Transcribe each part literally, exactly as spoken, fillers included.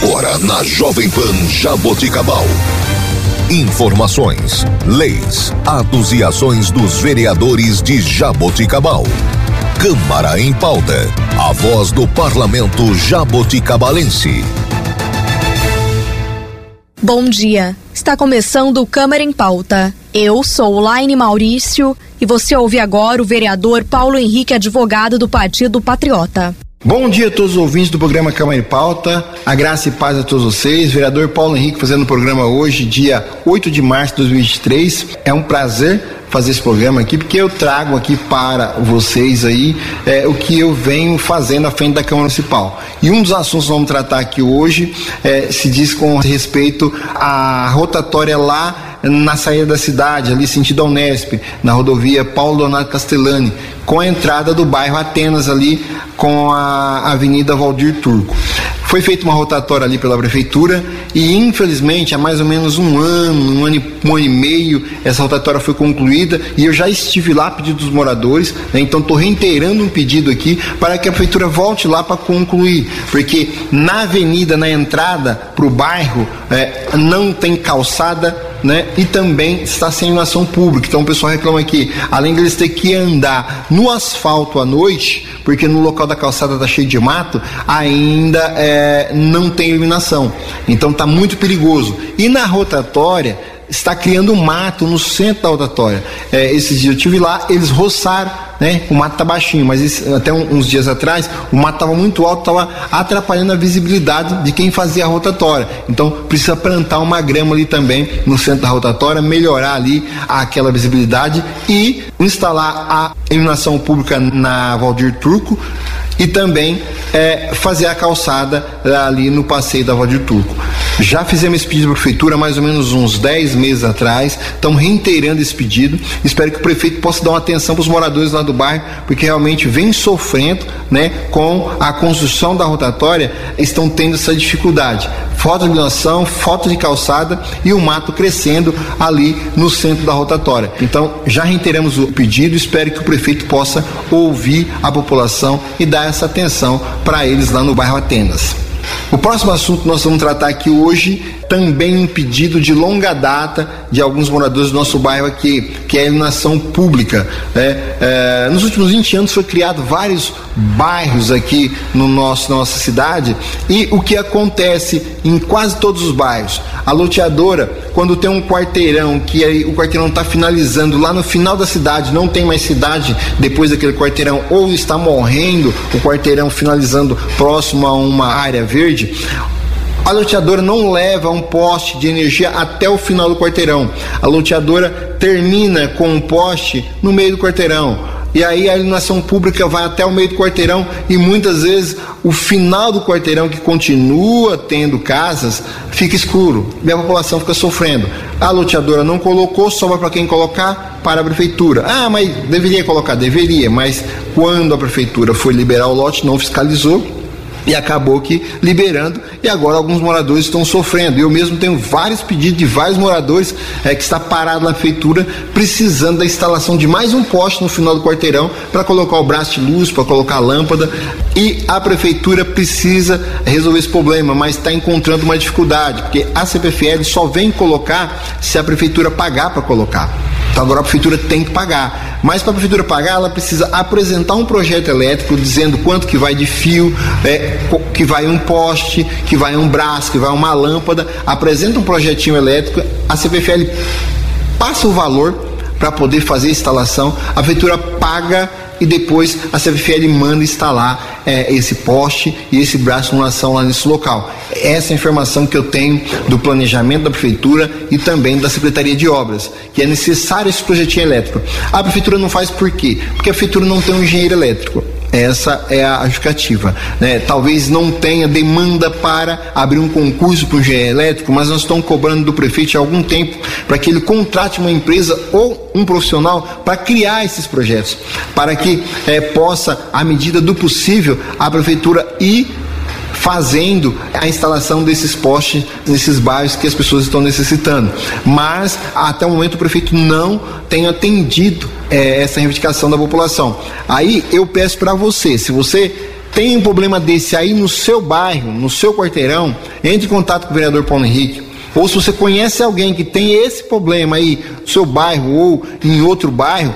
Agora na Jovem Pan Jaboticabal. Informações, leis, atos e ações dos vereadores de Jaboticabal. Câmara em Pauta, a voz do parlamento jaboticabalense. Bom dia, está começando Câmara em Pauta. Eu sou Laine Maurício e você ouve agora o vereador Paulo Henrique Advogado do Partido Patriota. Bom dia a todos os ouvintes do programa Câmara em Pauta, a graça e paz a todos vocês. Vereador Paulo Henrique fazendo o programa hoje, dia oito de março de dois mil e vinte e três. É um prazer fazer esse programa aqui, porque eu trago aqui para vocês aí é, o que eu venho fazendo à frente da Câmara Municipal. E um dos assuntos que vamos tratar aqui hoje é, se diz com respeito à rotatória lá na saída da cidade, ali sentido a Unesp, na rodovia Paulo Donato Castellani, com a entrada do bairro Atenas ali com a avenida Valdir Turco. Foi feita uma rotatória ali pela prefeitura e infelizmente há mais ou menos um ano, um ano, um ano e meio essa rotatória foi concluída e eu já estive lá a pedido dos moradores, né? Então estou reiterando um pedido aqui para que a prefeitura volte lá para concluir, porque na avenida, na entrada para o bairro é, não tem calçada, né? E também está sem iluminação pública. Então o pessoal reclama aqui, além deles ter que andar no asfalto à noite, porque no local da calçada está cheio de mato, ainda é, não tem iluminação. Então está muito perigoso. E na rotatória está criando mato no centro da rotatória. É, esses dias eu estive lá, eles roçaram, né? O mato está baixinho, mas isso, até um, uns dias atrás o mato estava muito alto, estava atrapalhando a visibilidade de quem fazia a rotatória. Então precisa plantar uma grama ali também no centro da rotatória, melhorar ali aquela visibilidade e instalar a iluminação pública na Valdir Turco e também é, fazer a calçada ali no passeio da Valdir Turco. Já fizemos esse pedido para a prefeitura mais ou menos uns dez meses atrás, estamos reiterando esse pedido. Espero que o prefeito possa dar uma atenção para os moradores lá do bairro, porque realmente vem sofrendo, né, com a construção da rotatória, estão tendo essa dificuldade. Falta de iluminação, falta de calçada e o mato crescendo ali no centro da rotatória. Então, já reiteramos o pedido, espero que o prefeito possa ouvir a população e dar essa atenção para eles lá no bairro Atenas. O próximo assunto que nós vamos tratar aqui hoje, também um pedido de longa data de alguns moradores do nosso bairro aqui, que é a iluminação pública. Né? É, nos últimos vinte anos foi criado vários bairros aqui no nosso, na nossa cidade, e o que acontece em quase todos os bairros? A loteadora, quando tem um quarteirão, que aí o quarteirão está finalizando lá no final da cidade, não tem mais cidade depois daquele quarteirão, ou está morrendo o quarteirão finalizando próximo a uma área verde, a loteadora não leva um poste de energia até o final do quarteirão. A loteadora termina com um poste no meio do quarteirão. E aí a iluminação pública vai até o meio do quarteirão e muitas vezes o final do quarteirão, que continua tendo casas, fica escuro e a população fica sofrendo. A loteadora não colocou, sobra para quem colocar? Para a prefeitura. Ah, mas deveria colocar? Deveria, mas quando a prefeitura foi liberar o lote, não fiscalizou. E acabou que liberando, e agora alguns moradores estão sofrendo. Eu mesmo tenho vários pedidos de vários moradores é, que está parado na prefeitura, precisando da instalação de mais um poste no final do quarteirão para colocar o braço de luz, para colocar a lâmpada. E a prefeitura precisa resolver esse problema, mas está encontrando uma dificuldade, porque a C P F L só vem colocar se a prefeitura pagar para colocar. Então agora a prefeitura tem que pagar, mas para a prefeitura pagar ela precisa apresentar um projeto elétrico dizendo quanto que vai de fio, é, que vai um poste, que vai um braço, que vai uma lâmpada, apresenta um projetinho elétrico, a C P F L passa o valor para poder fazer a instalação, a prefeitura paga e depois a C P F L manda instalar é, esse poste e esse braço de iluminação lá nesse local. Essa é a informação que eu tenho do planejamento da prefeitura e também da Secretaria de Obras, que é necessário esse projetinho elétrico. A prefeitura não faz por quê? Porque a prefeitura não tem um engenheiro elétrico. Essa é a justificativa, né? Talvez não tenha demanda para abrir um concurso para o engenheiro elétrico, mas nós estamos cobrando do prefeito há algum tempo para que ele contrate uma empresa ou um profissional para criar esses projetos, para que eh, possa, à medida do possível, a prefeitura ir fazendo a instalação desses postes nesses bairros que as pessoas estão necessitando. Mas, até o momento, o prefeito não tem atendido é, essa reivindicação da população. Aí, eu peço para você, se você tem um problema desse aí no seu bairro, no seu quarteirão, entre em contato com o vereador Paulo Henrique. Ou se você conhece alguém que tem esse problema aí no seu bairro ou em outro bairro,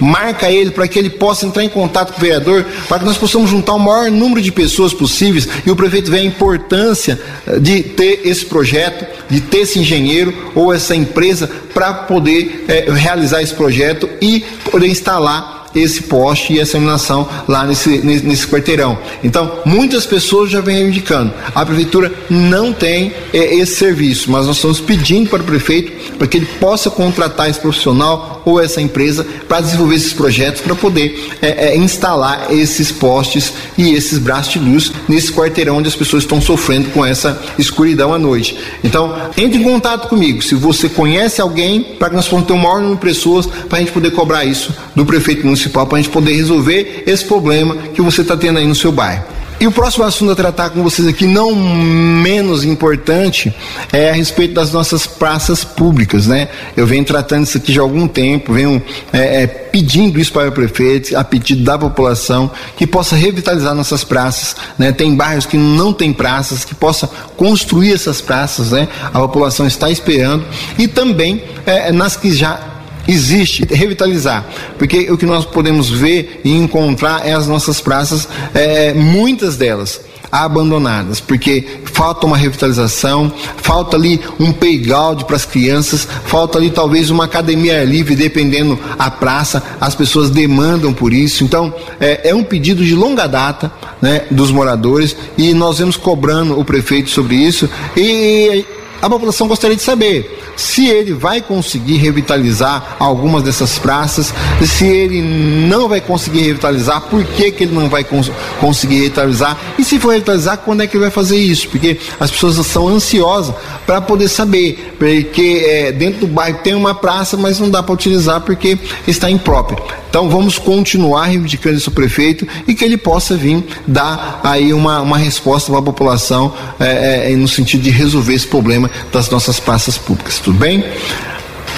marca ele para que ele possa entrar em contato com o vereador, para que nós possamos juntar o maior número de pessoas possíveis e o prefeito vê a importância de ter esse projeto, de ter esse engenheiro ou essa empresa para poder é, realizar esse projeto e poder instalar esse poste e essa iluminação lá nesse, nesse quarteirão. Então, muitas pessoas já vêm reivindicando. A prefeitura não tem é, esse serviço, mas nós estamos pedindo para o prefeito para que ele possa contratar esse profissional ou essa empresa para desenvolver esses projetos, para poder é, é, instalar esses postes e esses braços de luz nesse quarteirão onde as pessoas estão sofrendo com essa escuridão à noite. Então, entre em contato comigo, se você conhece alguém, para que nós possamos ter o maior número de pessoas para a gente poder cobrar isso do prefeito municipal, para a gente poder resolver esse problema que você está tendo aí no seu bairro. E o próximo assunto a tratar com vocês aqui, não menos importante, é a respeito das nossas praças públicas, né? Eu venho tratando isso aqui já há algum tempo, venho é, é, pedindo isso para o prefeito, a pedido da população, que possa revitalizar nossas praças, né? Tem bairros que não tem praças, que possa construir essas praças, né? A população está esperando. E também é, nas que já existe, revitalizar, porque o que nós podemos ver e encontrar é as nossas praças, é, muitas delas abandonadas, porque falta uma revitalização, falta ali um playground para as crianças, falta ali talvez uma academia livre, dependendo a praça, as pessoas demandam por isso. Então é, é um pedido de longa data, né, dos moradores, e nós vemos cobrando o prefeito sobre isso, e a população gostaria de saber se ele vai conseguir revitalizar algumas dessas praças, se ele não vai conseguir revitalizar, por que que ele não vai cons- conseguir revitalizar, e se for revitalizar, quando é que ele vai fazer isso, porque as pessoas são ansiosas para poder saber, porque é, dentro do bairro tem uma praça, mas não dá para utilizar porque está imprópria. Então vamos continuar reivindicando isso ao prefeito e que ele possa vir dar aí uma, uma resposta para a população é, é, no sentido de resolver esse problema das nossas praças públicas. Tudo bem?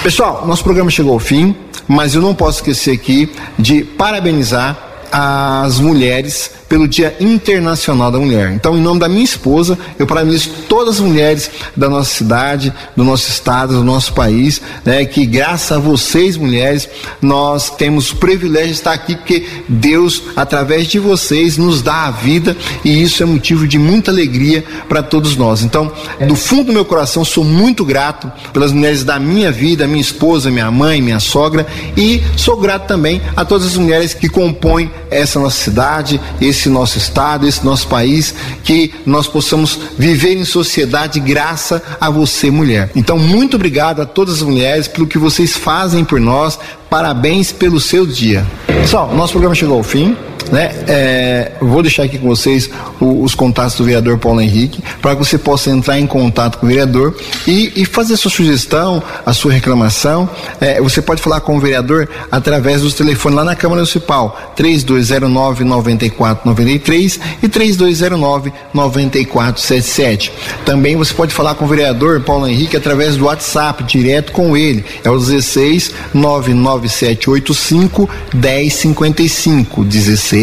Pessoal, nosso programa chegou ao fim, mas eu não posso esquecer aqui de parabenizar as mulheres pelo Dia Internacional da Mulher. Então, em nome da minha esposa, eu parabenizo todas as mulheres da nossa cidade, do nosso estado, do nosso país, né, que graças a vocês, mulheres, nós temos o privilégio de estar aqui, porque Deus, através de vocês, nos dá a vida, e isso é motivo de muita alegria para todos nós. Então, do fundo do meu coração, sou muito grato pelas mulheres da minha vida, minha esposa, minha mãe, minha sogra, e sou grato também a todas as mulheres que compõem essa nossa cidade, esse esse nosso estado, esse nosso país, que nós possamos viver em sociedade graças a você, mulher. Então, muito obrigado a todas as mulheres pelo que vocês fazem por nós, parabéns pelo seu dia. Pessoal, nosso programa chegou ao fim, né? É, vou deixar aqui com vocês o, os contatos do vereador Paulo Henrique, para que você possa entrar em contato com o vereador e, e fazer sua sugestão, a sua reclamação. É, você pode falar com o vereador através dos telefones lá na Câmara Municipal, três dois zero nove, nove quatro nove três e três dois zero nove, nove quatro sete sete. Também você pode falar com o vereador Paulo Henrique através do WhatsApp, direto com ele, é o dezesseis, nove nove sete oito cinco, um zero cinco cinco, dezesseis,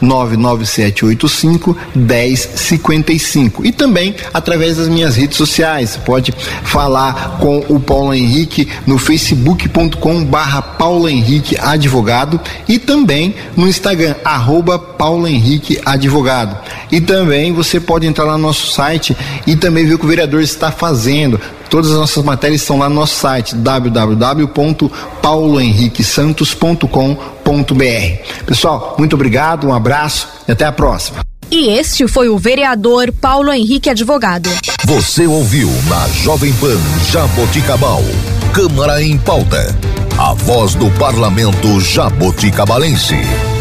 nove nove sete oito cinco, um zero cinco cinco. E também através das minhas redes sociais, você pode falar com o Paulo Henrique no facebook ponto com barra Paulo Henrique Advogado e também no Instagram, arroba Paulo Henrique Advogado. E também você pode entrar lá no nosso site e também ver o que o vereador está fazendo. Todas as nossas matérias estão lá no nosso site, w w w ponto paulo henrique santos ponto com ponto b r. Pessoal, muito obrigado, um abraço e até a próxima. E este foi o vereador Paulo Henrique Advogado. Você ouviu na Jovem Pan Jaboticabal, Câmara em Pauta, a voz do Parlamento Jaboticabalense.